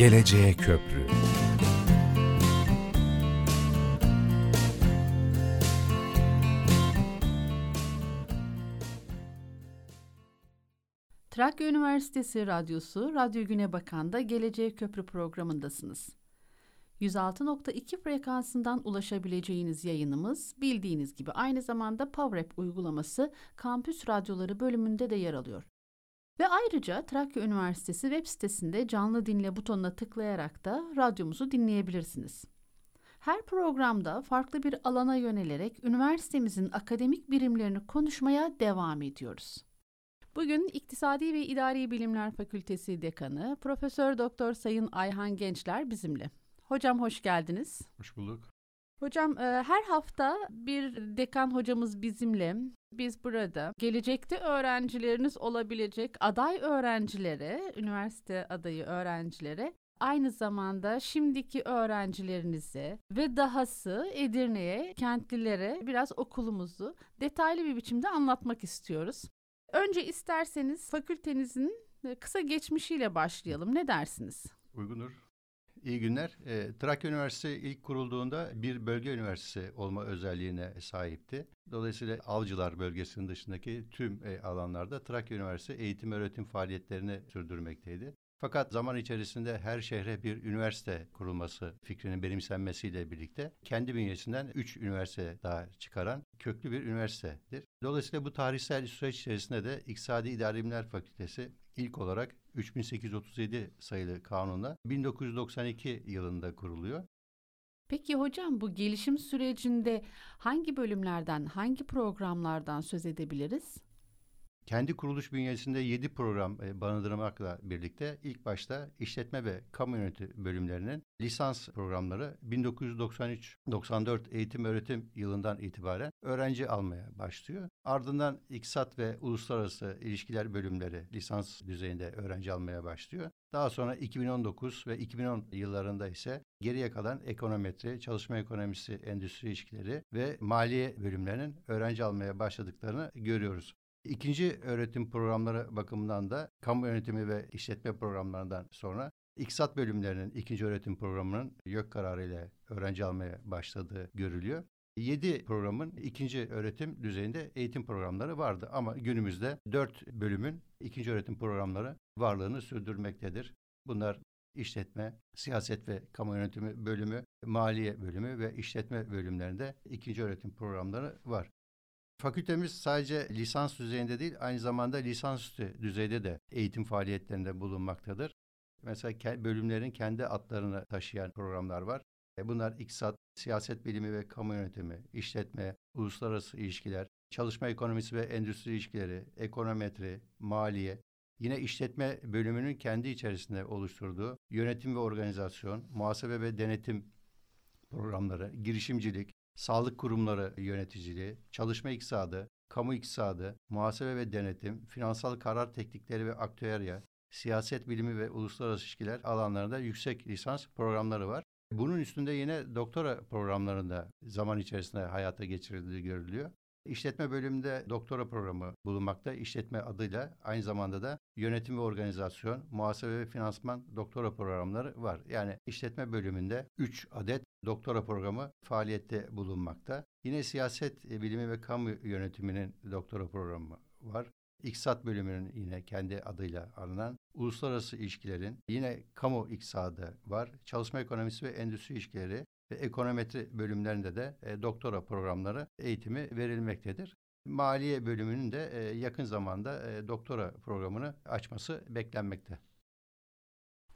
Geleceğe Köprü. Trakya Üniversitesi Radyosu, Radyo Günebakan'da Geleceğe Köprü programındasınız. 106.2 frekansından ulaşabileceğiniz yayınımız, bildiğiniz gibi aynı zamanda PowerUp uygulaması Kampüs Radyoları bölümünde de yer alıyor. Ve ayrıca Trakya Üniversitesi web sitesinde canlı dinle butonuna tıklayarak da radyomuzu dinleyebilirsiniz. Her programda farklı bir alana yönelerek üniversitemizin akademik birimlerini konuşmaya devam ediyoruz. Bugün İktisadi ve İdari Bilimler Fakültesi Dekanı Prof. Dr. Sayın Ayhan Gençler bizimle. Hocam hoş geldiniz. Hoş bulduk. Hocam her hafta bir dekan hocamız bizimle. Biz burada gelecekte öğrencileriniz olabilecek aday öğrencilere, üniversite adayı öğrencilere, aynı zamanda şimdiki öğrencilerinize ve dahası Edirne'ye, kentlilere biraz okulumuzu detaylı bir biçimde anlatmak istiyoruz. Önce isterseniz fakültenizin kısa geçmişiyle başlayalım. Ne dersiniz? Uygundur. İyi günler. Trakya Üniversitesi ilk kurulduğunda bir bölge üniversitesi olma özelliğine sahipti. Dolayısıyla Avcılar bölgesinin dışındaki tüm alanlarda Trakya Üniversitesi eğitim öğretim faaliyetlerini sürdürmekteydi. Fakat zaman içerisinde her şehre bir üniversite kurulması fikrinin benimsenmesiyle birlikte kendi bünyesinden 3 üniversite daha çıkaran köklü bir üniversitedir. Dolayısıyla bu tarihsel süreç içerisinde de İktisadi İdari Bilimler Fakültesi ilk olarak 3837 sayılı kanunla 1992 yılında kuruluyor. Peki hocam, bu gelişim sürecinde hangi bölümlerden, hangi programlardan söz edebiliriz? Kendi kuruluş bünyesinde 7 program barındırmakla birlikte ilk başta işletme ve kamu yönetimi bölümlerinin lisans programları 1993-94 eğitim öğretim yılından itibaren öğrenci almaya başlıyor. Ardından İktisat ve Uluslararası İlişkiler bölümleri lisans düzeyinde öğrenci almaya başlıyor. Daha sonra 2019 ve 2010 yıllarında ise geriye kalan ekonometri, çalışma ekonomisi, endüstri ilişkileri ve maliye bölümlerinin öğrenci almaya başladıklarını görüyoruz. İkinci öğretim programları bakımından da kamu yönetimi ve işletme programlarından sonra İktisat bölümlerinin ikinci öğretim programının YÖK kararıyla öğrenci almaya başladığı görülüyor. 7 programın ikinci öğretim düzeyinde eğitim programları vardı ama günümüzde 4 bölümün ikinci öğretim programları varlığını sürdürmektedir. Bunlar işletme, siyaset ve kamu yönetimi bölümü, maliye bölümü ve işletme bölümlerinde ikinci öğretim programları var. Fakültemiz sadece lisans düzeyinde değil, aynı zamanda lisansüstü düzeyde de eğitim faaliyetlerinde bulunmaktadır. Mesela bölümlerin kendi adlarını taşıyan programlar var. Bunlar iktisat, siyaset bilimi ve kamu yönetimi, işletme, uluslararası ilişkiler, çalışma ekonomisi ve endüstri ilişkileri, ekonometri, maliye, yine işletme bölümünün kendi içerisinde oluşturduğu yönetim ve organizasyon, muhasebe ve denetim programları, girişimcilik, sağlık kurumları yöneticiliği, çalışma iktisadı, kamu iktisadı, muhasebe ve denetim, finansal karar teknikleri ve aktüerya, siyaset bilimi ve uluslararası ilişkiler alanlarında yüksek lisans programları var. Bunun üstünde yine doktora programlarında zaman içerisinde hayata geçirildiği görülüyor. İşletme bölümünde doktora programı bulunmakta. İşletme adıyla aynı zamanda da yönetim ve organizasyon, muhasebe ve finansman doktora programları var. Yani işletme bölümünde 3 adet doktora programı faaliyette bulunmakta. Yine siyaset bilimi ve kamu yönetiminin doktora programı var. İktisat bölümünün yine kendi adıyla anılan uluslararası ilişkilerin yine kamu iktisadı var. Çalışma ekonomisi ve endüstri ilişkileri ve ekonometri bölümlerinde de doktora programları eğitimi verilmektedir. Maliye bölümünün de yakın zamanda doktora programını açması beklenmekte.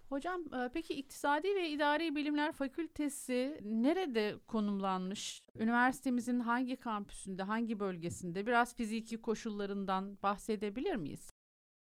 Hocam peki İktisadi ve İdari Bilimler Fakültesi nerede konumlanmış? Üniversitemizin hangi kampüsünde, hangi bölgesinde? Biraz fiziki koşullarından bahsedebilir miyiz?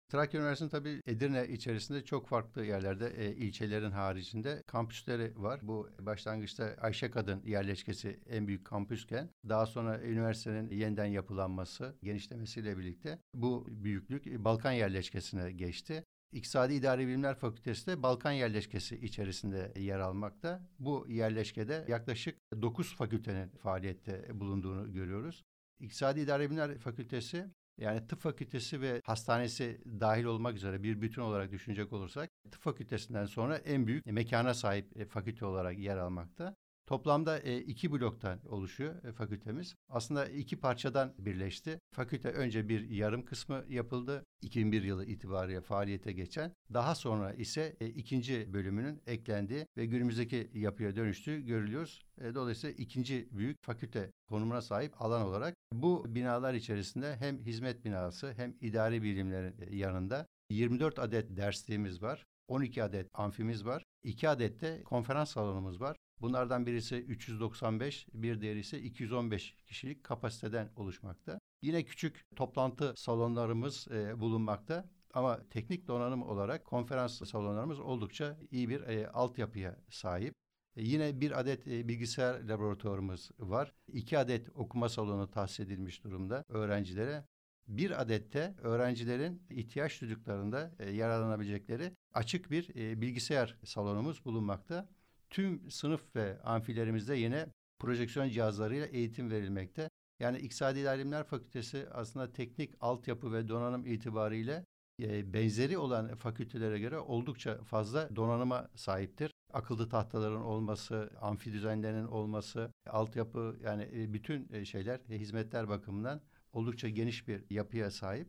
Trakya Üniversitesi'nin tabii Edirne içerisinde çok farklı yerlerde, ilçelerin haricinde kampüsleri var. Bu başlangıçta Ayşe Kadın yerleşkesi en büyük kampüsken, daha sonra üniversitenin yeniden yapılanması, genişlemesiyle birlikte bu büyüklük Balkan yerleşkesine geçti. İktisadi İdari Bilimler Fakültesi de Balkan yerleşkesi içerisinde yer almakta. Bu yerleşkede yaklaşık 9 fakültenin faaliyette bulunduğunu görüyoruz. İktisadi İdari Bilimler Fakültesi Yani tıp fakültesi ve hastanesi dahil olmak üzere bir bütün olarak düşünecek olursak tıp fakültesinden sonra en büyük mekana sahip fakülte olarak yer almakta. Toplamda 2 bloktan oluşuyor fakültemiz. Aslında 2 parçadan birleşti. Fakülte önce bir yarım kısmı yapıldı. 2001 yılı itibariyle faaliyete geçen. Daha sonra ise ikinci bölümünün eklendiği ve günümüzdeki yapıya dönüştüğü görülüyoruz. Dolayısıyla ikinci büyük fakülte konumuna sahip alan olarak bu binalar içerisinde hem hizmet binası hem idari bilimlerin yanında 24 adet dersliğimiz var. 12 adet amfimiz var. 2 adet de konferans salonumuz var. Bunlardan birisi 395, bir diğeri ise 215 kişilik kapasiteden oluşmakta. Yine küçük toplantı salonlarımız bulunmakta ama teknik donanım olarak konferans salonlarımız oldukça iyi bir altyapıya sahip. Yine bir adet bilgisayar laboratuvarımız var. 2 adet okuma salonu tahsis edilmiş durumda öğrencilere. Bir adet de öğrencilerin ihtiyaç duyduklarında yararlanabilecekleri açık bir bilgisayar salonumuz bulunmakta. Tüm sınıf ve amfilerimizde yine projeksiyon cihazlarıyla eğitim verilmekte. Yani İktisadi İdari Bilimler Fakültesi aslında teknik altyapı ve donanım itibariyle benzeri olan fakültelere göre oldukça fazla donanıma sahiptir. Akıllı tahtaların olması, amfi düzenlerinin olması, altyapı yani bütün şeyler hizmetler bakımından oldukça geniş bir yapıya sahip.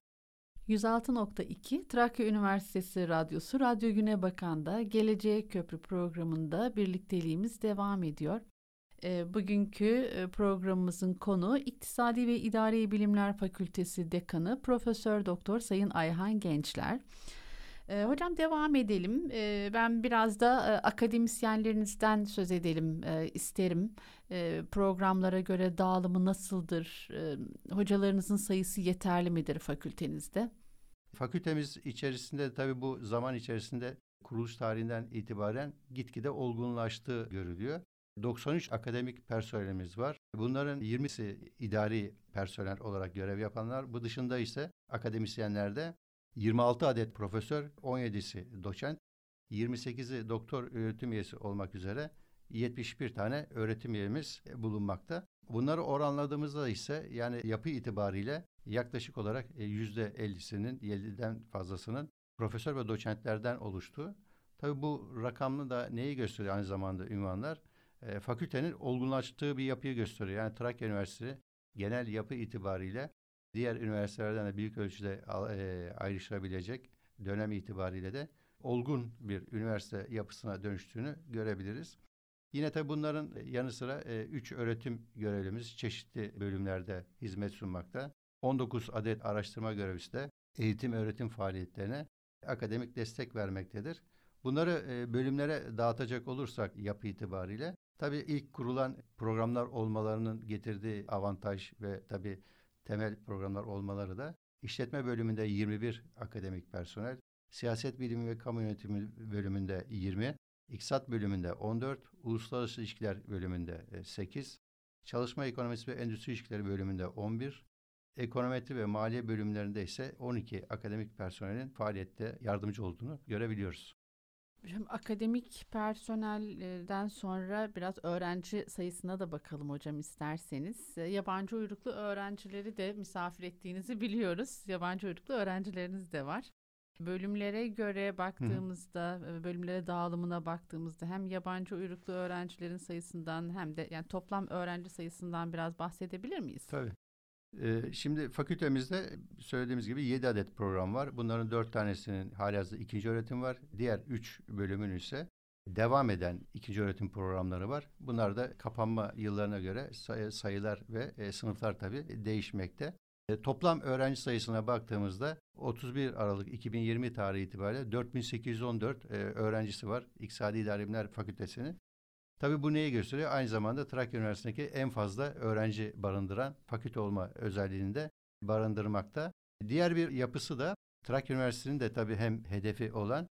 106.2 Trakya Üniversitesi Radyosu Radyo Günebakan'da Geleceğe Köprü programında birlikteliğimiz devam ediyor. Bugünkü programımızın konu İktisadi ve İdari Bilimler Fakültesi Dekanı Prof. Dr. Sayın Ayhan Gençler. Hocam devam edelim. Ben biraz da akademisyenlerinizden söz edelim isterim. Programlara göre dağılımı nasıldır? Hocalarınızın sayısı yeterli midir fakültenizde? Fakültemiz içerisinde tabii bu zaman içerisinde kuruluş tarihinden itibaren gitgide olgunlaştığı görülüyor. 93 akademik personelimiz var. Bunların 20'si idari personel olarak görev yapanlar. Bu dışında ise akademisyenlerde 26 adet profesör, 17'si doçent, 28'i doktor öğretim üyesi olmak üzere 71 tane öğretim üyemiz bulunmakta. Bunları oranladığımızda ise yani yapı itibariyle yaklaşık olarak %50'sinin, 7'den fazlasının profesör ve doçentlerden oluştuğu. Tabii bu rakamlı da neyi gösteriyor aynı zamanda ünvanlar? Fakültenin olgunlaştığı bir yapıyı gösteriyor. Yani Trakya Üniversitesi genel yapı itibariyle diğer üniversitelerden de büyük ölçüde ayrışabilecek dönem itibariyle de olgun bir üniversite yapısına dönüştüğünü görebiliriz. Yine tabii bunların yanı sıra 3 öğretim görevlimiz çeşitli bölümlerde hizmet sunmakta. 19 adet araştırma görevlisi de eğitim-öğretim faaliyetlerine akademik destek vermektedir. Bunları bölümlere dağıtacak olursak yapı itibariyle tabii ilk kurulan programlar olmalarının getirdiği avantaj ve tabii temel programlar olmaları da işletme bölümünde 21 akademik personel, siyaset bilimi ve kamu yönetimi bölümünde 20, iktisat bölümünde 14, uluslararası ilişkiler bölümünde 8, çalışma ekonomisi ve endüstri ilişkileri bölümünde 11, ekonometri ve maliye bölümlerinde ise 12 akademik personelin faaliyette yardımcı olduğunu görebiliyoruz. Şimdi akademik personelden sonra biraz öğrenci sayısına da bakalım hocam isterseniz. Yabancı uyruklu öğrencileri de misafir ettiğinizi biliyoruz. Yabancı uyruklu öğrencileriniz de var. Bölümlere göre baktığımızda, bölümlere dağılımına baktığımızda hem yabancı uyruklu öğrencilerin sayısından hem de yani toplam öğrenci sayısından biraz bahsedebilir miyiz? Tabii. Şimdi fakültemizde söylediğimiz gibi 7 adet program var. Bunların 4 tanesinin halihazırda ikinci öğretim var. Diğer 3 bölümün ise devam eden ikinci öğretim programları var. Bunlar da kapanma yıllarına göre sayılar ve sınıflar tabii değişmekte. Toplam öğrenci sayısına baktığımızda 31 Aralık 2020 tarihi itibariyle 4814 öğrencisi var İktisadi İdari Bilimler Fakültesi'nin. Tabii bu neyi gösteriyor? Aynı zamanda Trakya Üniversitesi'ndeki en fazla öğrenci barındıran fakülte olma özelliğini de barındırmakta. Diğer bir yapısı da Trakya Üniversitesi'nin de tabii hem hedefi olan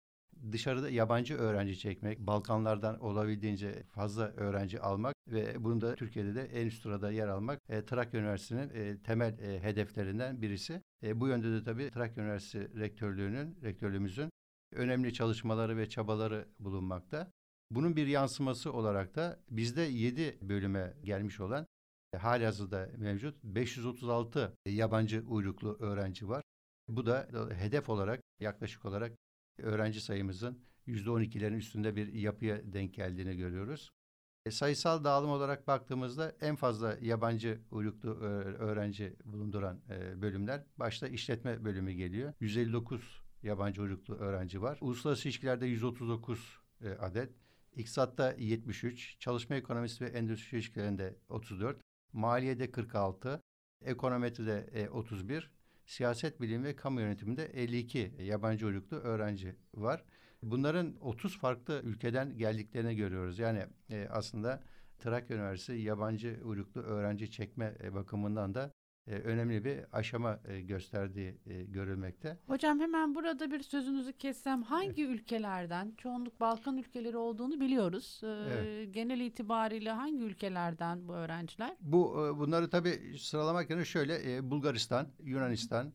dışarıda yabancı öğrenci çekmek, Balkanlardan olabildiğince fazla öğrenci almak ve bunu da Türkiye'de de en üst sırada yer almak Trakya Üniversitesi'nin temel hedeflerinden birisi. Bu yönde de tabii Trakya Üniversitesi rektörlüğümüzün önemli çalışmaları ve çabaları bulunmakta. Bunun bir yansıması olarak da bizde 7 bölüme gelmiş olan halihazırda mevcut 536 yabancı uyruklu öğrenci var. Bu da hedef olarak, yaklaşık olarak öğrenci sayımızın %12'lerin üstünde bir yapıya denk geldiğini görüyoruz. Sayısal dağılım olarak baktığımızda en fazla yabancı uyruklu öğrenci bulunduran bölümler, başta işletme bölümü geliyor. 159 yabancı uyruklu öğrenci var. Uluslararası ilişkilerde 139 adet. İktisatta 73, çalışma ekonomisi ve endüstri ilişkilerinde 34, maliyede 46, ekonometride 31, siyaset bilimi ve kamu yönetiminde 52 yabancı uyruklu öğrenci var. Bunların 30 farklı ülkeden geldiklerini görüyoruz. Yani aslında Trakya Üniversitesi yabancı uyruklu öğrenci çekme bakımından da önemli bir aşama gösterdiği görülmekte. Hocam hemen burada bir sözünüzü kessem, hangi ülkelerden, çoğunluk Balkan ülkeleri olduğunu biliyoruz. Evet. Genel itibariyle hangi ülkelerden bu öğrenciler? Bunları tabii sıralamak yerine şöyle: Bulgaristan, Yunanistan,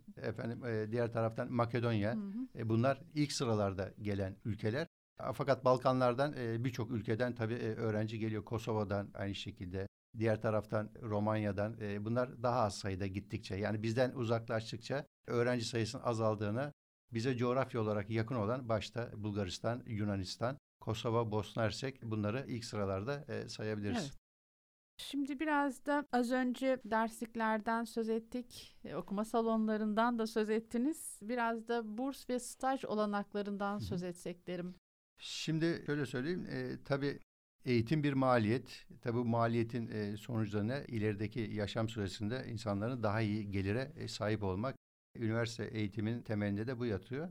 diğer taraftan Makedonya. Bunlar ilk sıralarda gelen ülkeler. Fakat Balkanlardan birçok ülkeden tabii öğrenci geliyor. Kosova'dan aynı şekilde. Diğer taraftan Romanya'dan bunlar daha az sayıda gittikçe, yani bizden uzaklaştıkça öğrenci sayısının azaldığını bize coğrafya olarak yakın olan başta Bulgaristan, Yunanistan, Kosova, Bosna Hersek bunları ilk sıralarda sayabiliriz. Evet. Şimdi biraz da az önce dersliklerden söz ettik, okuma salonlarından da söz ettiniz. Biraz da burs ve staj olanaklarından söz etsek derim. Şimdi şöyle söyleyeyim, tabii eğitim bir maliyet. Tabii bu maliyetin sonucunda ilerideki yaşam süresinde insanların daha iyi gelire sahip olmak. Üniversite eğitiminin temelinde de bu yatıyor.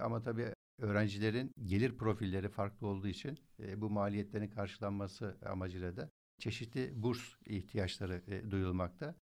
Ama tabii öğrencilerin gelir profilleri farklı olduğu için bu maliyetlerin karşılanması amacıyla da çeşitli burs ihtiyaçları duyulmakta.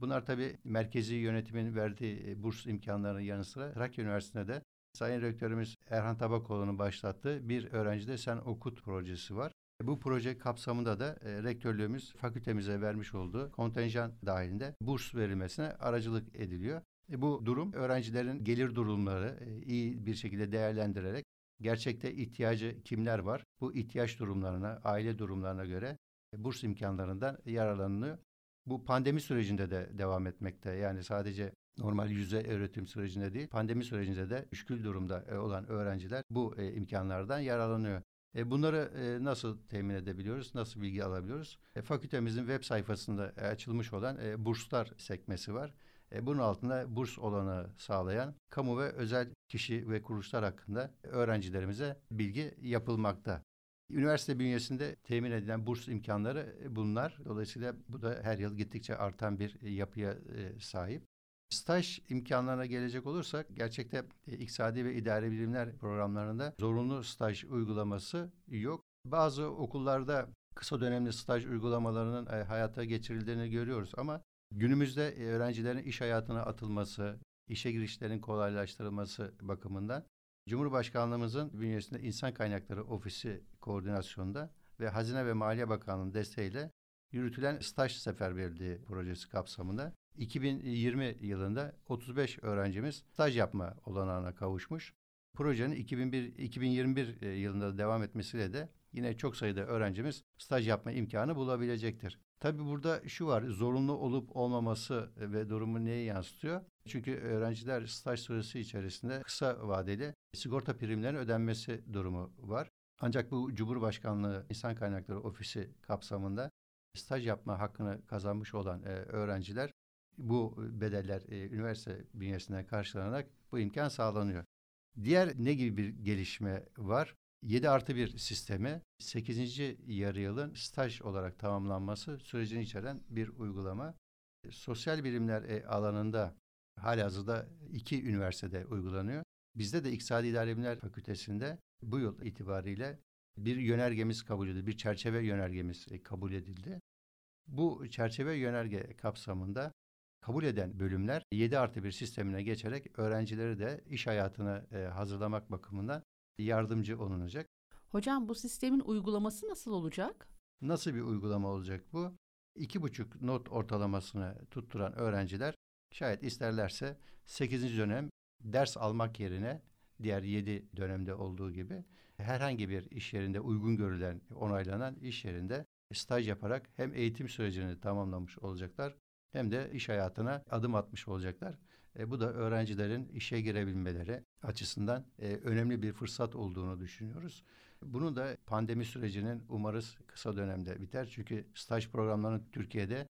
Bunlar tabii merkezi yönetimin verdiği burs imkanlarının yanı sıra Trakya Üniversitesi'nde de Sayın Rektörümüz Erhan Tabakoğlu'nun başlattığı Bir Öğrencide Sen Okut projesi var. Bu proje kapsamında da rektörlüğümüz fakültemize vermiş olduğu kontenjan dahilinde burs verilmesine aracılık ediliyor. Bu durum öğrencilerin gelir durumları iyi bir şekilde değerlendirerek gerçekte ihtiyacı kimler var? Bu ihtiyaç durumlarına, aile durumlarına göre burs imkanlarından yararlanılıyor. Bu pandemi sürecinde de devam etmekte. Yani sadece normal yüzde öğretim sürecinde değil, pandemi sürecinde de müşkül durumda olan öğrenciler bu imkanlardan yararlanıyor. Bunları nasıl temin edebiliyoruz, nasıl bilgi alabiliyoruz? Fakültemizin web sayfasında açılmış olan burslar sekmesi var. Bunun altında burs olanağı sağlayan kamu ve özel kişi ve kuruluşlar hakkında öğrencilerimize bilgi yapılmakta. Üniversite bünyesinde temin edilen burs imkanları bunlar. Dolayısıyla bu da her yıl gittikçe artan bir yapıya sahip. Staj imkanlarına gelecek olursak, gerçekte İktisadi ve İdari Bilimler programlarında zorunlu staj uygulaması yok. Bazı okullarda kısa dönemli staj uygulamalarının hayata geçirildiğini görüyoruz ama günümüzde öğrencilerin iş hayatına atılması, işe girişlerin kolaylaştırılması bakımından Cumhurbaşkanlığımızın bünyesinde İnsan Kaynakları Ofisi koordinasyonunda ve Hazine ve Maliye Bakanlığı'nın desteğiyle yürütülen staj seferberliği projesi kapsamında 2020 yılında 35 öğrencimiz staj yapma olanağına kavuşmuş. Projenin 2021 yılında devam etmesiyle de yine çok sayıda öğrencimiz staj yapma imkanı bulabilecektir. Tabii burada şu var, zorunlu olup olmaması ve durumu neye yansıtıyor? Çünkü öğrenciler staj süresi içerisinde kısa vadeli sigorta primlerinin ödenmesi durumu var. Ancak bu Cumhurbaşkanlığı İnsan Kaynakları Ofisi kapsamında staj yapma hakkını kazanmış olan öğrenciler, bu bedeller üniversite bünyesinden karşılanarak bu imkan sağlanıyor. Diğer ne gibi bir gelişme var? 7+1 sistemi 8. yarı yılın staj olarak tamamlanması sürecini içeren bir uygulama. Sosyal bilimler alanında halihazırda 2 üniversitede uygulanıyor. Bizde de İktisadi İdari Bilimler Fakültesi'nde bu yıl itibariyle bir yönergemiz kabul edildi, bir çerçeve yönergemiz kabul edildi. Bu çerçeve yönerge kapsamında kabul eden bölümler 7+1 sistemine geçerek öğrencileri de iş hayatına hazırlamak bakımından yardımcı olunacak. Hocam bu sistemin uygulaması nasıl olacak? Nasıl bir uygulama olacak bu? 2,5 not ortalamasını tutturan öğrenciler şayet isterlerse 8. dönem ders almak yerine diğer 7 dönemde olduğu gibi herhangi bir iş yerinde uygun görülen, onaylanan iş yerinde staj yaparak hem eğitim sürecini tamamlamış olacaklar hem de iş hayatına adım atmış olacaklar. Bu da öğrencilerin işe girebilmeleri açısından önemli bir fırsat olduğunu düşünüyoruz. Bunu da pandemi sürecinin umarız kısa dönemde biter. Çünkü staj programlarını Türkiye'de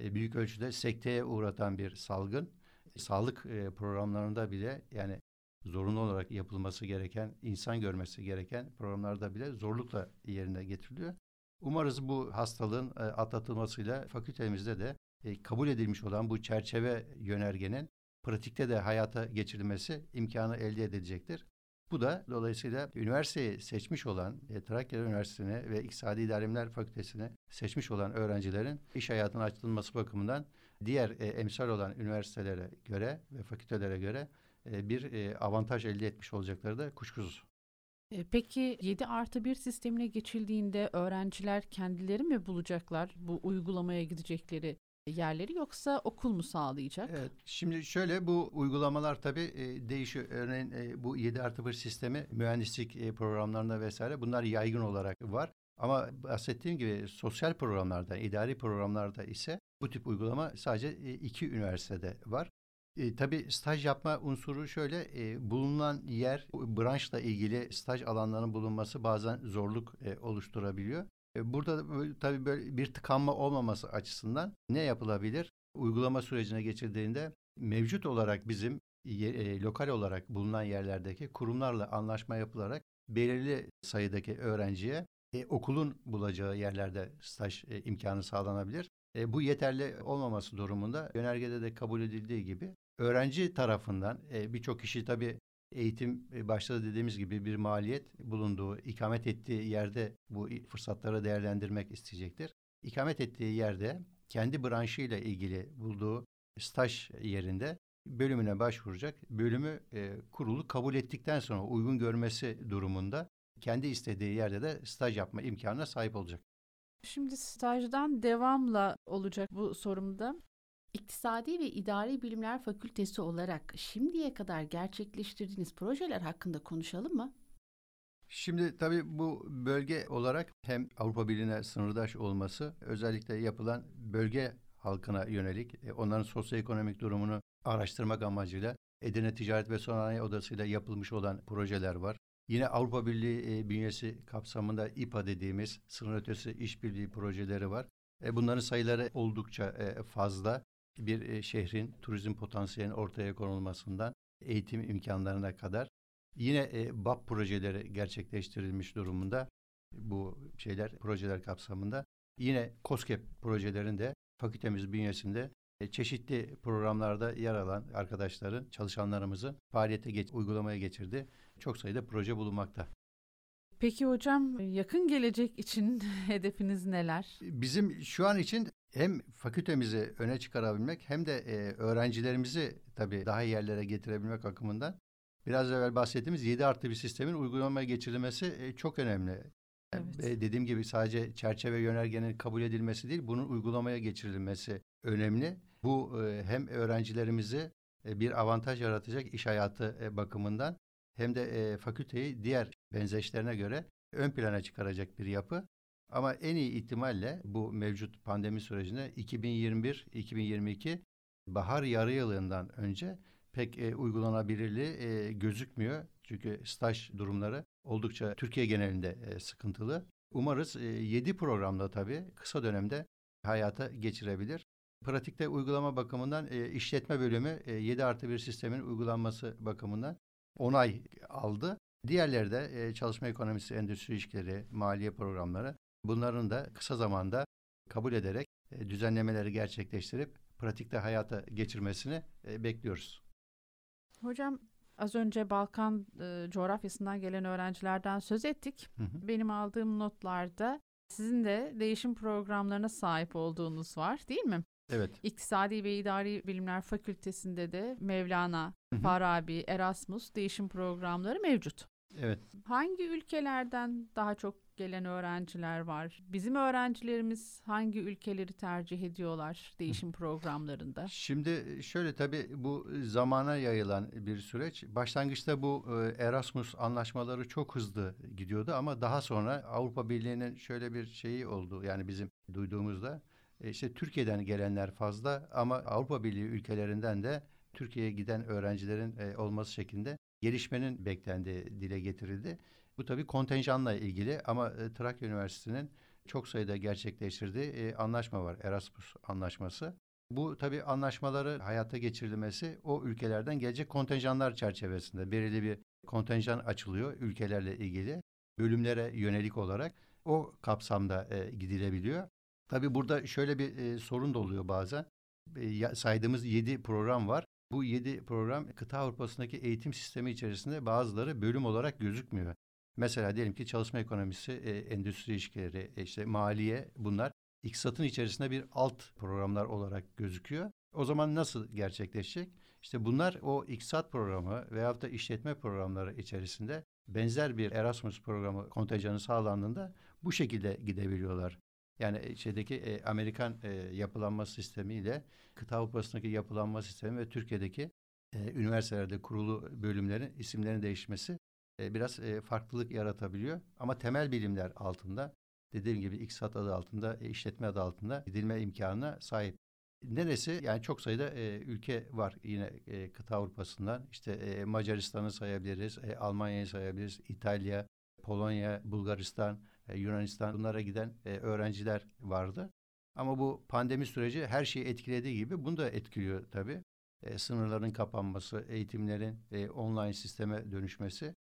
büyük ölçüde sekteye uğratan bir salgın. Sağlık programlarında bile yani zorunlu olarak yapılması gereken, insan görmesi gereken programlarda bile zorlukla yerine getiriliyor. Umarız bu hastalığın atlatılmasıyla fakültemizde de kabul edilmiş olan bu çerçeve yönergenin pratikte de hayata geçirilmesi imkanı elde edilecektir. Bu da dolayısıyla üniversiteyi seçmiş olan, Trakya Üniversitesi'ni ve İktisadi İdari Bilimler Fakültesi'ni seçmiş olan öğrencilerin iş hayatına açılması bakımından diğer emsal olan üniversitelere göre ve fakültelere göre bir avantaj elde etmiş olacakları da kuşkusuz. Peki 7+1 sistemine geçildiğinde öğrenciler kendileri mi bulacaklar bu uygulamaya gidecekleri yerleri, yoksa okul mu sağlayacak? Evet, şimdi şöyle, bu uygulamalar tabii değişiyor. Örneğin bu 7+1 sistemi mühendislik programlarında vesaire bunlar yaygın olarak var. Ama bahsettiğim gibi sosyal programlarda, idari programlarda ise bu tip uygulama sadece 2 üniversitede var. Tabii staj yapma unsuru şöyle, bulunan yer, branşla ilgili staj alanlarının bulunması bazen zorluk oluşturabiliyor. Burada tabii böyle bir tıkanma olmaması açısından ne yapılabilir? Uygulama sürecine geçildiğinde mevcut olarak bizim lokal olarak bulunan yerlerdeki kurumlarla anlaşma yapılarak belirli sayıdaki öğrenciye okulun bulacağı yerlerde staj imkanı sağlanabilir. Bu yeterli olmaması durumunda yönergede de kabul edildiği gibi öğrenci tarafından birçok kişi tabii eğitim başta dediğimiz gibi bir maliyet bulunduğu, ikamet ettiği yerde bu fırsatları değerlendirmek isteyecektir. İkamet ettiği yerde kendi branşıyla ilgili bulduğu staj yerinde bölümüne başvuracak. Bölümü kurulu kabul ettikten sonra uygun görmesi durumunda kendi istediği yerde de staj yapma imkanına sahip olacak. Şimdi stajdan devamla olacak bu sorumda. İktisadi ve İdari Bilimler Fakültesi olarak şimdiye kadar gerçekleştirdiğiniz projeler hakkında konuşalım mı? Şimdi tabii bu bölge olarak hem Avrupa Birliği'ne sınırdaş olması, özellikle yapılan bölge halkına yönelik onların sosyoekonomik durumunu araştırmak amacıyla Edirne Ticaret ve Sanayi Odası ile yapılmış olan projeler var. Yine Avrupa Birliği bünyesi kapsamında IPA dediğimiz sınır ötesi işbirliği projeleri var. Bunların sayıları oldukça fazla. Bir şehrin turizm potansiyelinin ortaya konulmasından eğitim imkanlarına kadar yine BAP projeleri gerçekleştirilmiş durumunda, bu projeler kapsamında yine KOSGEB projelerin de fakültemiz bünyesinde çeşitli programlarda yer alan arkadaşların, çalışanlarımızın uygulamaya geçirdiği çok sayıda proje bulunmakta. Peki hocam, yakın gelecek için hedefiniz neler? Bizim şu an için hem fakültemizi öne çıkarabilmek hem de öğrencilerimizi tabii daha iyi yerlere getirebilmek bakımından biraz evvel bahsettiğimiz 7+1 sistemin uygulamaya geçirilmesi çok önemli. Evet. Dediğim gibi sadece çerçeve yönergenin kabul edilmesi değil, bunun uygulamaya geçirilmesi önemli. Bu hem öğrencilerimizi bir avantaj yaratacak iş hayatı bakımından hem de fakülteyi diğer benzeşlerine göre ön plana çıkaracak bir yapı. Ama en iyi ihtimalle bu mevcut pandemi sürecine 2021-2022 bahar yarı yılından önce pek uygulanabilirliği gözükmüyor. Çünkü staj durumları oldukça Türkiye genelinde sıkıntılı. Umarız 7 programda tabii kısa dönemde hayata geçirebilir. Pratikte uygulama bakımından işletme bölümü 7+1 sistemin uygulanması bakımından onay aldı. Diğerleri de çalışma ekonomisi, endüstri ilişkileri, maliye programları, bunların da kısa zamanda kabul ederek düzenlemeleri gerçekleştirip pratikte hayata geçirmesini bekliyoruz. Hocam, az önce Balkan coğrafyasından gelen öğrencilerden söz ettik. Hı. Benim aldığım notlarda sizin de değişim programlarına sahip olduğunuz var, değil mi? Evet. İktisadi ve İdari Bilimler Fakültesi'nde de Mevlana, Farabi, Erasmus değişim programları mevcut. Evet. Hangi ülkelerden daha çok gelen öğrenciler var. Bizim öğrencilerimiz hangi ülkeleri tercih ediyorlar değişim programlarında? Şimdi şöyle, tabii bu zamana yayılan bir süreç. Başlangıçta bu Erasmus anlaşmaları çok hızlı gidiyordu ama daha sonra Avrupa Birliği'nin şöyle bir şeyi oldu. Yani bizim duyduğumuzda işte Türkiye'den gelenler fazla ama Avrupa Birliği ülkelerinden de Türkiye'ye giden öğrencilerin olması şeklinde gelişmenin beklendiği dile getirildi. Bu tabii kontenjanla ilgili ama Trakya Üniversitesi'nin çok sayıda gerçekleştirdiği anlaşma var, Erasmus anlaşması. Bu tabii anlaşmaları hayata geçirilmesi o ülkelerden gelecek kontenjanlar çerçevesinde belirli bir kontenjan açılıyor ülkelerle ilgili bölümlere yönelik olarak o kapsamda gidilebiliyor. Tabii burada şöyle bir sorun da oluyor bazen. Saydığımız 7 program var. Bu 7 program kıta Avrupa'sındaki eğitim sistemi içerisinde bazıları bölüm olarak gözükmüyor. Mesela diyelim ki çalışma ekonomisi, endüstri ilişkileri, işte maliye, bunlar İktisat'ın içerisinde bir alt programlar olarak gözüküyor. O zaman nasıl gerçekleşecek? İşte bunlar o İktisat programı veyahut da işletme programları içerisinde benzer bir Erasmus programı kontenjanı sağlandığında bu şekilde gidebiliyorlar. Yani şeydeki Amerikan yapılanma sistemiyle kıta Avrupa'sındaki yapılanma sistemi ve Türkiye'deki üniversitelerde kurulu bölümlerin isimlerinin değişmesi biraz farklılık yaratabiliyor. Ama temel bilimler altında, dediğim gibi iktisat adı altında, işletme adı altında gidilme imkanına sahip. Neresi? Yani çok sayıda ülke var yine kıta Avrupa'sından. İşte Macaristan'ı sayabiliriz, Almanya'yı sayabiliriz, İtalya, Polonya, Bulgaristan, Yunanistan, bunlara giden öğrenciler vardı. Ama bu pandemi süreci her şeyi etkilediği gibi bunu da etkiliyor tabii. Sınırların kapanması, eğitimlerin online sisteme dönüşmesi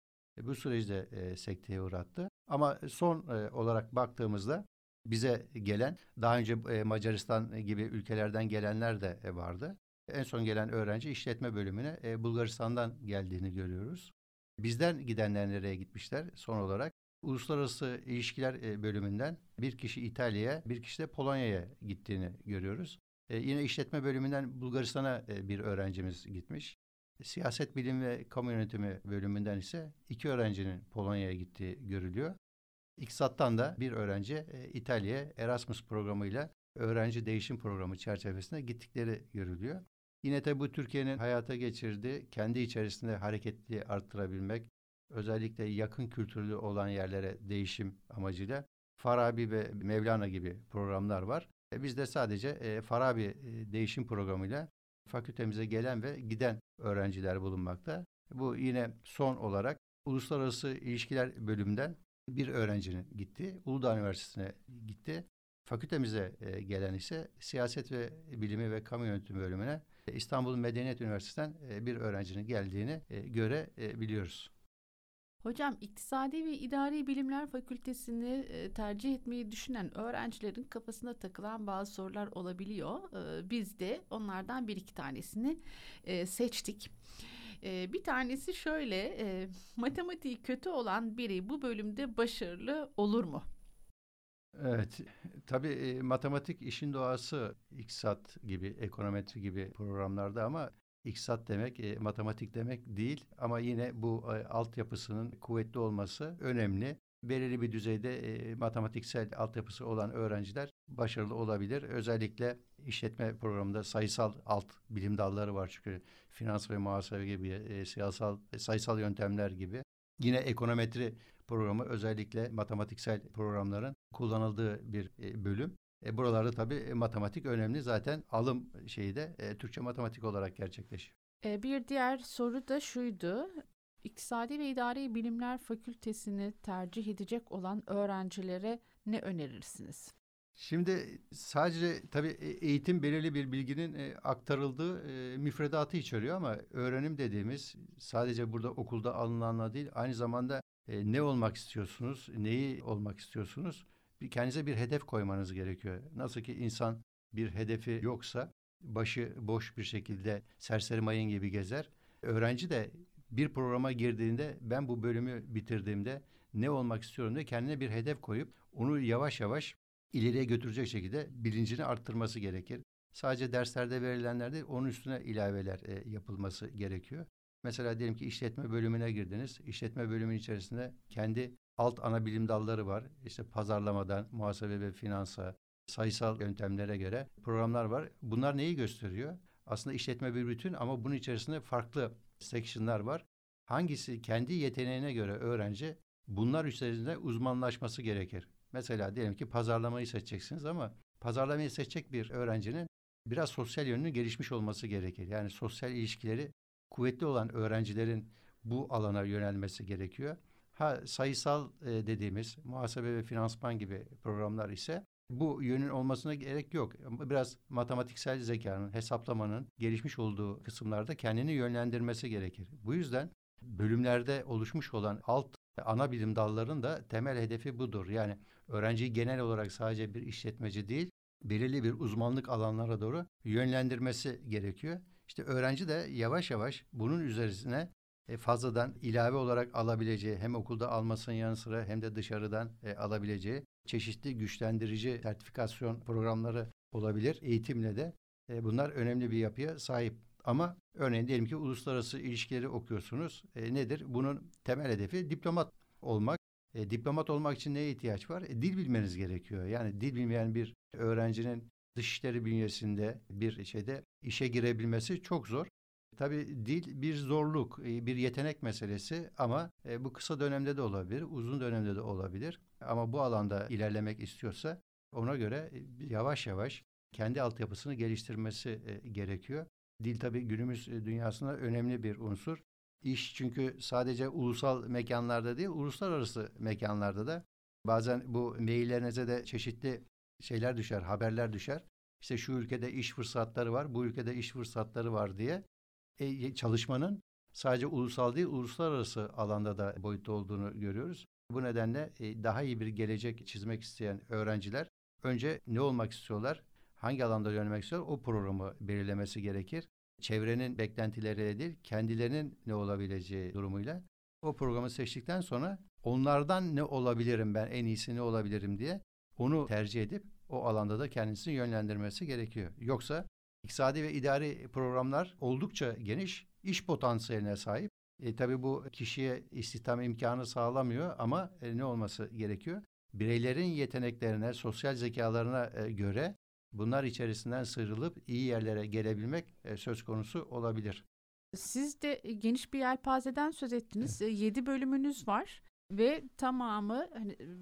bu süreci de sekteye uğrattı. Ama son olarak baktığımızda bize gelen, daha önce Macaristan gibi ülkelerden gelenler de vardı. En son gelen öğrenci işletme bölümüne Bulgaristan'dan geldiğini görüyoruz. Bizden gidenler nereye gitmişler? Son olarak uluslararası ilişkiler bölümünden bir kişi İtalya'ya, bir kişi de Polonya'ya gittiğini görüyoruz. Yine işletme bölümünden Bulgaristan'a bir öğrencimiz gitmiş. Siyaset bilimi ve kamu yönetimi bölümünden ise 2 öğrencinin Polonya'ya gittiği görülüyor. İktisat'tan da bir öğrenci İtalya'ya Erasmus programıyla öğrenci değişim programı çerçevesinde gittikleri görülüyor. Yine tabii bu Türkiye'nin hayata geçirdiği, kendi içerisinde hareketli arttırabilmek, özellikle yakın kültürlü olan yerlere değişim amacıyla Farabi ve Mevlana gibi programlar var. Biz de sadece Farabi değişim programıyla fakültemize gelen ve giden öğrenciler bulunmakta. Bu yine son olarak uluslararası ilişkiler bölümünden bir öğrencinin gitti. Uludağ Üniversitesi'ne gitti. Fakültemize gelen ise siyaset ve bilimi ve kamu yönetimi bölümüne İstanbul Medeniyet Üniversitesi'nden bir öğrencinin geldiğini görebiliyoruz. Hocam, İktisadi ve İdari Bilimler Fakültesini tercih etmeyi düşünen öğrencilerin kafasına takılan bazı sorular olabiliyor. Biz de onlardan 1-2 tanesini seçtik. Bir tanesi şöyle, matematiği kötü olan biri bu bölümde başarılı olur mu? Evet, tabii matematik işin doğası iktisat gibi, ekonometri gibi programlarda ama iktisat demek, matematik demek değil ama yine bu altyapısının kuvvetli olması önemli. Belirli bir düzeyde matematiksel altyapısı olan öğrenciler başarılı olabilir. Özellikle işletme programında sayısal alt bilim dalları var çünkü finans ve muhasebe gibi, sayısal yöntemler gibi. Yine ekonometri programı özellikle matematiksel programların kullanıldığı bir bölüm. Buralarda tabii matematik önemli. Zaten alım şeyi de Türkçe matematik olarak gerçekleşiyor. Bir diğer soru da şuydu. İktisadi ve İdari Bilimler Fakültesini tercih edecek olan öğrencilere ne önerirsiniz? Şimdi sadece tabii eğitim belirli bir bilginin aktarıldığı müfredatı içeriyor ama öğrenim dediğimiz sadece burada okulda alınanla değil, aynı zamanda ne olmak istiyorsunuz, neyi olmak istiyorsunuz? Kendinize bir hedef koymanız gerekiyor. Nasıl ki insan bir hedefi yoksa başı boş bir şekilde serseri mayın gibi gezer. Öğrenci de bir programa girdiğinde ben bu bölümü bitirdiğimde ne olmak istiyorum diye kendine bir hedef koyup onu yavaş yavaş ileriye götürecek şekilde bilincini arttırması gerekir. Sadece derslerde verilenler değil, onun üstüne ilaveler yapılması gerekiyor. Mesela diyelim ki işletme bölümüne girdiniz. İşletme bölümünün içerisinde kendi alt ana bilim dalları var. İşte pazarlamadan muhasebe ve finansa, sayısal yöntemlere göre programlar var. Bunlar neyi gösteriyor? Aslında işletme bir bütün ama bunun içerisinde farklı section'lar var. Hangisi kendi yeteneğine göre öğrenci bunlar üzerinde uzmanlaşması gerekir. Mesela diyelim ki pazarlamayı seçeceksiniz ama pazarlamayı seçecek bir öğrencinin biraz sosyal yönünün gelişmiş olması gerekir. Yani sosyal ilişkileri kuvvetli olan öğrencilerin bu alana yönelmesi gerekiyor. Sayısal dediğimiz muhasebe ve finansman gibi programlar ise bu yönün olmasına gerek yok. Biraz matematiksel zekanın, hesaplamanın gelişmiş olduğu kısımlarda kendini yönlendirmesi gerekir. Bu yüzden bölümlerde oluşmuş olan alt ana bilim dallarının da temel hedefi budur. Yani öğrenciyi genel olarak sadece bir işletmeci değil, belirli bir uzmanlık alanlara doğru yönlendirmesi gerekiyor. İşte öğrenci de yavaş yavaş bunun üzerine fazladan ilave olarak alabileceği, hem okulda almasının yanı sıra hem de dışarıdan alabileceği çeşitli güçlendirici sertifikasyon programları olabilir. Eğitimle de bunlar önemli bir yapıya sahip. Ama örneğin diyelim ki uluslararası ilişkileri okuyorsunuz. Nedir? Bunun temel hedefi diplomat olmak. Diplomat olmak için neye ihtiyaç var? Dil bilmeniz gerekiyor. Yani dil bilmeyen bir öğrencinin dışişleri bünyesinde bir şeyde işe girebilmesi çok zor. Tabii dil bir zorluk, bir yetenek meselesi ama bu kısa dönemde de olabilir, uzun dönemde de olabilir. Ama bu alanda ilerlemek istiyorsa ona göre yavaş yavaş kendi altyapısını geliştirmesi gerekiyor. Dil tabii günümüz dünyasında önemli bir unsur. İş çünkü sadece ulusal mekanlarda değil, uluslararası mekanlarda da bazen bu maillerinize de çeşitli şeyler düşer, haberler düşer. İşte şu ülkede iş fırsatları var, bu ülkede iş fırsatları var diye. Çalışmanın sadece ulusal değil, uluslararası alanda da boyutta olduğunu görüyoruz. Bu nedenle daha iyi bir gelecek çizmek isteyen öğrenciler önce ne olmak istiyorlar, hangi alanda yönelmek istiyorlar o programı belirlemesi gerekir. Çevrenin beklentileriyle değil, kendilerinin ne olabileceği durumuyla o programı seçtikten sonra onlardan ne olabilirim ben, en iyisi ne olabilirim diye onu tercih edip o alanda da kendisini yönlendirmesi gerekiyor. Yoksa İktisadi ve idari programlar oldukça geniş, iş potansiyeline sahip. Tabii bu kişiye istihdam imkanı sağlamıyor ama ne olması gerekiyor? Bireylerin yeteneklerine, sosyal zekalarına göre bunlar içerisinden sıyrılıp iyi yerlere gelebilmek söz konusu olabilir. Siz de geniş bir yelpazeden söz ettiniz. 7 bölümünüz var. Ve tamamı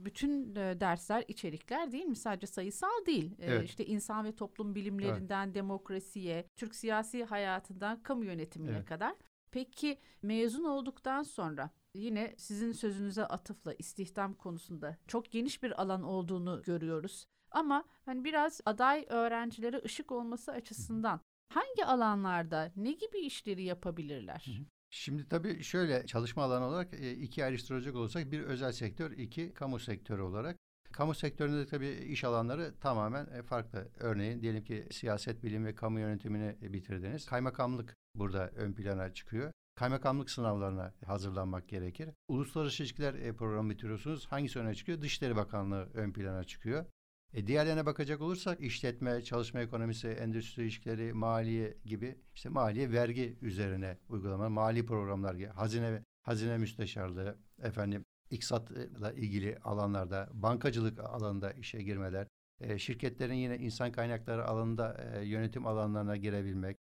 bütün dersler, içerikler değil mi? Sadece sayısal değil. Evet. İşte insan ve toplum bilimlerinden demokrasiye, Türk siyasi hayatından kamu yönetimine kadar. Peki mezun olduktan sonra yine sizin sözünüze atıfla istihdam konusunda çok geniş bir alan olduğunu görüyoruz. Ama hani biraz aday öğrencilere ışık olması açısından hangi alanlarda ne gibi işleri yapabilirler? Şimdi tabii şöyle çalışma alanı olarak ikiye ayrıştıracak olursak bir özel sektör, iki kamu sektörü olarak. Kamu sektöründe de tabii iş alanları tamamen farklı. Örneğin diyelim ki siyaset bilimi ve kamu yönetimini bitirdiniz. Kaymakamlık burada ön plana çıkıyor. Kaymakamlık sınavlarına hazırlanmak gerekir. Uluslararası ilişkiler programı bitiriyorsunuz. Hangisi öne çıkıyor? Dışişleri Bakanlığı ön plana çıkıyor. Diğerlerine bakacak olursak işletme, çalışma ekonomisi, endüstri ilişkileri, maliye gibi işte maliye vergi üzerine uygulamalar, mali programlar gibi, hazine müsteşarlığı, iktisatla ilgili alanlarda, bankacılık alanında işe girmeler, şirketlerin yine insan kaynakları alanında yönetim alanlarına girebilmek,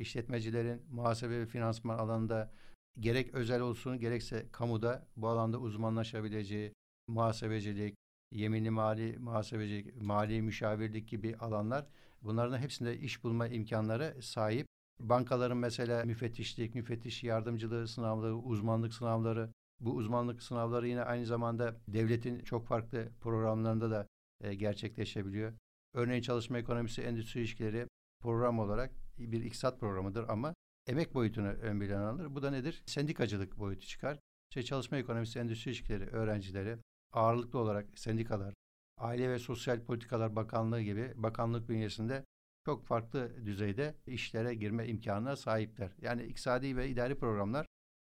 işletmecilerin muhasebe ve finansman alanında gerek özel olsun gerekse kamuda bu alanda uzmanlaşabileceği muhasebecilik, yeminli muhasebecilik, mali müşavirlik gibi alanlar bunların hepsinde iş bulma imkanları sahip. Bankaların mesela müfettişlik, müfettiş yardımcılığı sınavları, uzmanlık sınavları. Bu uzmanlık sınavları yine aynı zamanda devletin çok farklı programlarında da gerçekleşebiliyor. Örneğin çalışma ekonomisi, endüstri ilişkileri program olarak bir iktisat programıdır ama emek boyutunu ön plana alır. Bu da nedir? Sendikacılık boyutu çıkar. Çalışma ekonomisi, endüstri ilişkileri öğrencileri ağırlıklı olarak sendikalar, Aile ve Sosyal Politikalar Bakanlığı gibi bakanlık bünyesinde çok farklı düzeyde işlere girme imkanına sahipler. Yani iktisadi ve idari programlar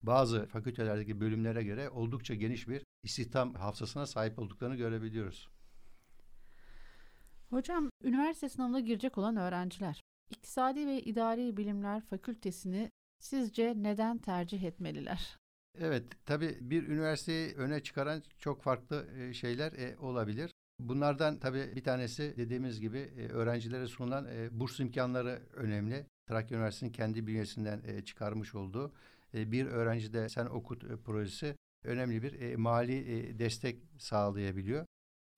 bazı fakültelerdeki bölümlere göre oldukça geniş bir istihdam hafızasına sahip olduklarını görebiliyoruz. Hocam, üniversite sınavına girecek olan öğrenciler, İktisadi ve İdari Bilimler Fakültesini sizce neden tercih etmeliler? Evet, tabii bir üniversiteyi öne çıkaran çok farklı şeyler olabilir. Bunlardan tabii bir tanesi dediğimiz gibi öğrencilere sunulan burs imkanları önemli. Trakya Üniversitesi'nin kendi bünyesinden çıkarmış olduğu bir öğrencide sen okut projesi önemli bir mali destek sağlayabiliyor.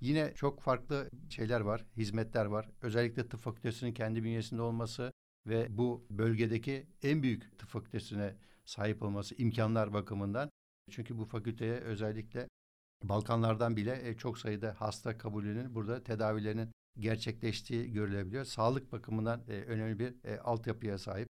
Yine çok farklı şeyler var, hizmetler var. Özellikle tıp fakültesinin kendi bünyesinde olması ve bu bölgedeki en büyük tıp fakültesine sahip olması imkanlar bakımından. Çünkü bu fakülteye özellikle Balkanlardan bile çok sayıda hasta kabulünün burada tedavilerinin gerçekleştiği görülebiliyor. Sağlık bakımından önemli bir altyapıya sahip.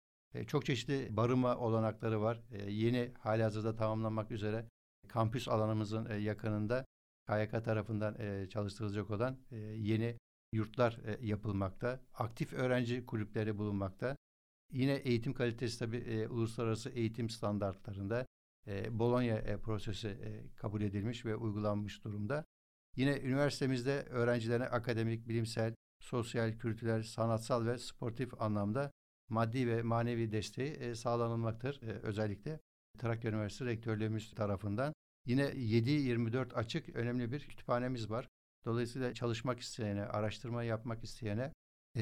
Çok çeşitli barınma olanakları var. Yeni halihazırda tamamlanmak üzere kampüs alanımızın yakınında KYK tarafından çalıştırılacak olan yeni yurtlar yapılmakta. Aktif öğrenci kulüpleri bulunmakta. Yine eğitim kalitesi tabii uluslararası eğitim standartlarında. Bolonya prosesi kabul edilmiş ve uygulanmış durumda. Yine üniversitemizde öğrencilerine akademik, bilimsel, sosyal, kültürel, sanatsal ve sportif anlamda maddi ve manevi desteği sağlanılmaktadır. Özellikle Trakya Üniversitesi Rektörlüğümüz tarafından. Yine 7/24 açık önemli bir kütüphanemiz var. Dolayısıyla çalışmak isteyene, araştırma yapmak isteyene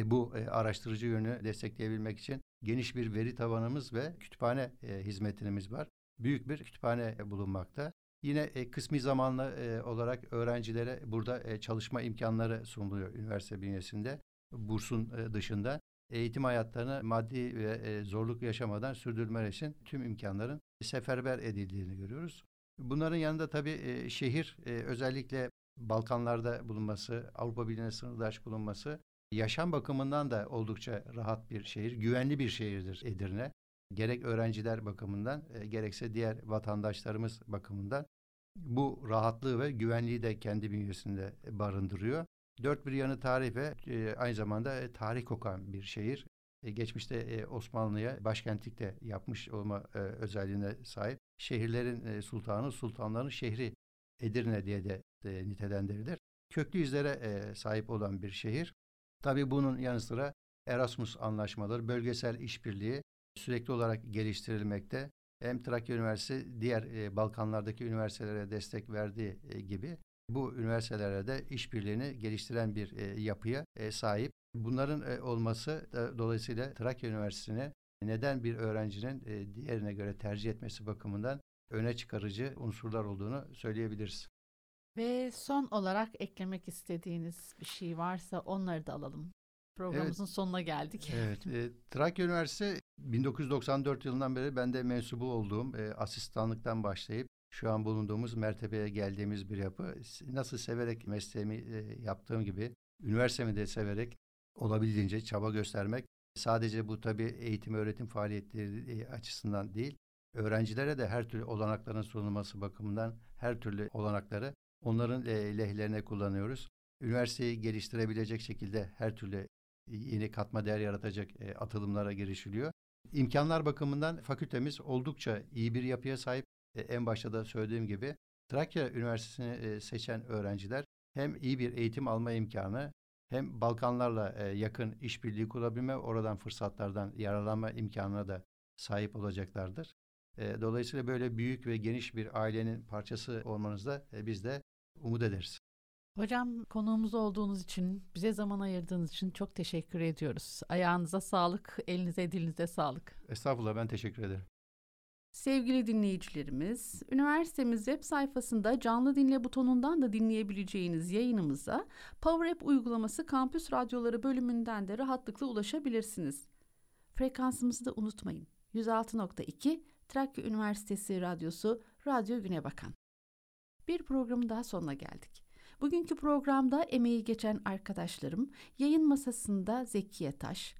bu araştırıcı yönü destekleyebilmek için geniş bir veri tabanımız ve kütüphane hizmetimiz var. Büyük bir kütüphane bulunmakta. Yine kısmi zamanlı olarak öğrencilere burada çalışma imkanları sunuluyor üniversite bünyesinde. Bursun dışında eğitim hayatlarını maddi ve zorluk yaşamadan sürdürmeleri için tüm imkanların seferber edildiğini görüyoruz. Bunların yanında tabii şehir özellikle Balkanlarda bulunması, Avrupa Birliği'ne sınırdaş bulunması, yaşam bakımından da oldukça rahat bir şehir, güvenli bir şehirdir Edirne. Gerek öğrenciler bakımından gerekse diğer vatandaşlarımız bakımından bu rahatlığı ve güvenliği de kendi bünyesinde barındırıyor. Dört bir yanı tarih ve aynı zamanda tarih kokan bir şehir. Geçmişte Osmanlı'ya başkentlik de yapmış olma özelliğine sahip. Şehirlerin sultanı, sultanların şehri Edirne diye de nitelendirilir. Köklü izlere sahip olan bir şehir. Tabii bunun yanı sıra Erasmus anlaşmaları, bölgesel işbirliği sürekli olarak geliştirilmekte. Hem Trakya Üniversitesi diğer Balkanlardaki üniversitelere destek verdiği gibi bu üniversitelere de işbirliğini geliştiren bir yapıya sahip. Bunların olması dolayısıyla Trakya Üniversitesi'ni neden bir öğrencinin diğerine göre tercih etmesi bakımından öne çıkarıcı unsurlar olduğunu söyleyebiliriz. Ve son olarak eklemek istediğiniz bir şey varsa onları da alalım. Programımızın sonuna geldik. Evet, Trakya Üniversitesi 1994 yılından beri ben de mensubu olduğum asistanlıktan başlayıp şu an bulunduğumuz mertebeye geldiğimiz bir yapı. Nasıl severek mesleğimi yaptığım gibi üniversitemi de severek olabildiğince çaba göstermek. Sadece bu tabii eğitim öğretim faaliyetleri açısından değil, öğrencilere de her türlü olanakların sunulması bakımından her türlü olanakları onların lehlerine kullanıyoruz. Üniversiteyi geliştirebilecek şekilde her türlü yeni katma değer yaratacak atılımlara girişiliyor. İmkanlar bakımından fakültemiz oldukça iyi bir yapıya sahip. En başta da söylediğim gibi Trakya Üniversitesi'ni seçen öğrenciler hem iyi bir eğitim alma imkanı hem Balkanlarla yakın işbirliği kurabilme, oradan fırsatlardan yararlanma imkanına da sahip olacaklardır. Dolayısıyla böyle büyük ve geniş bir ailenin parçası olmanızda biz de umut ederiz. Hocam konuğumuz olduğunuz için, bize zaman ayırdığınız için çok teşekkür ediyoruz. Ayağınıza sağlık, elinize dilinize sağlık. Estağfurullah, ben teşekkür ederim. Sevgili dinleyicilerimiz, üniversitemiz web sayfasında canlı dinle butonundan da dinleyebileceğiniz yayınımıza PowerUp uygulaması Kampüs Radyoları bölümünden de rahatlıkla ulaşabilirsiniz. Frekansımızı da unutmayın. 106.2 Trakya Üniversitesi Radyosu, Radyo Günebakan. Bir programın daha sonuna geldik. Bugünkü programda emeği geçen arkadaşlarım, yayın masasında Zekiye Taş,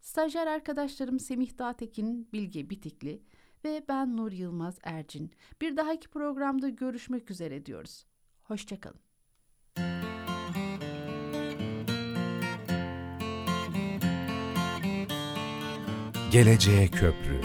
stajyer arkadaşlarım Semih Dağtekin, Bilge Bitikli ve ben Nur Yılmaz Erçin. Bir dahaki programda görüşmek üzere diyoruz. Hoşça kalın. Geleceğe Köprü.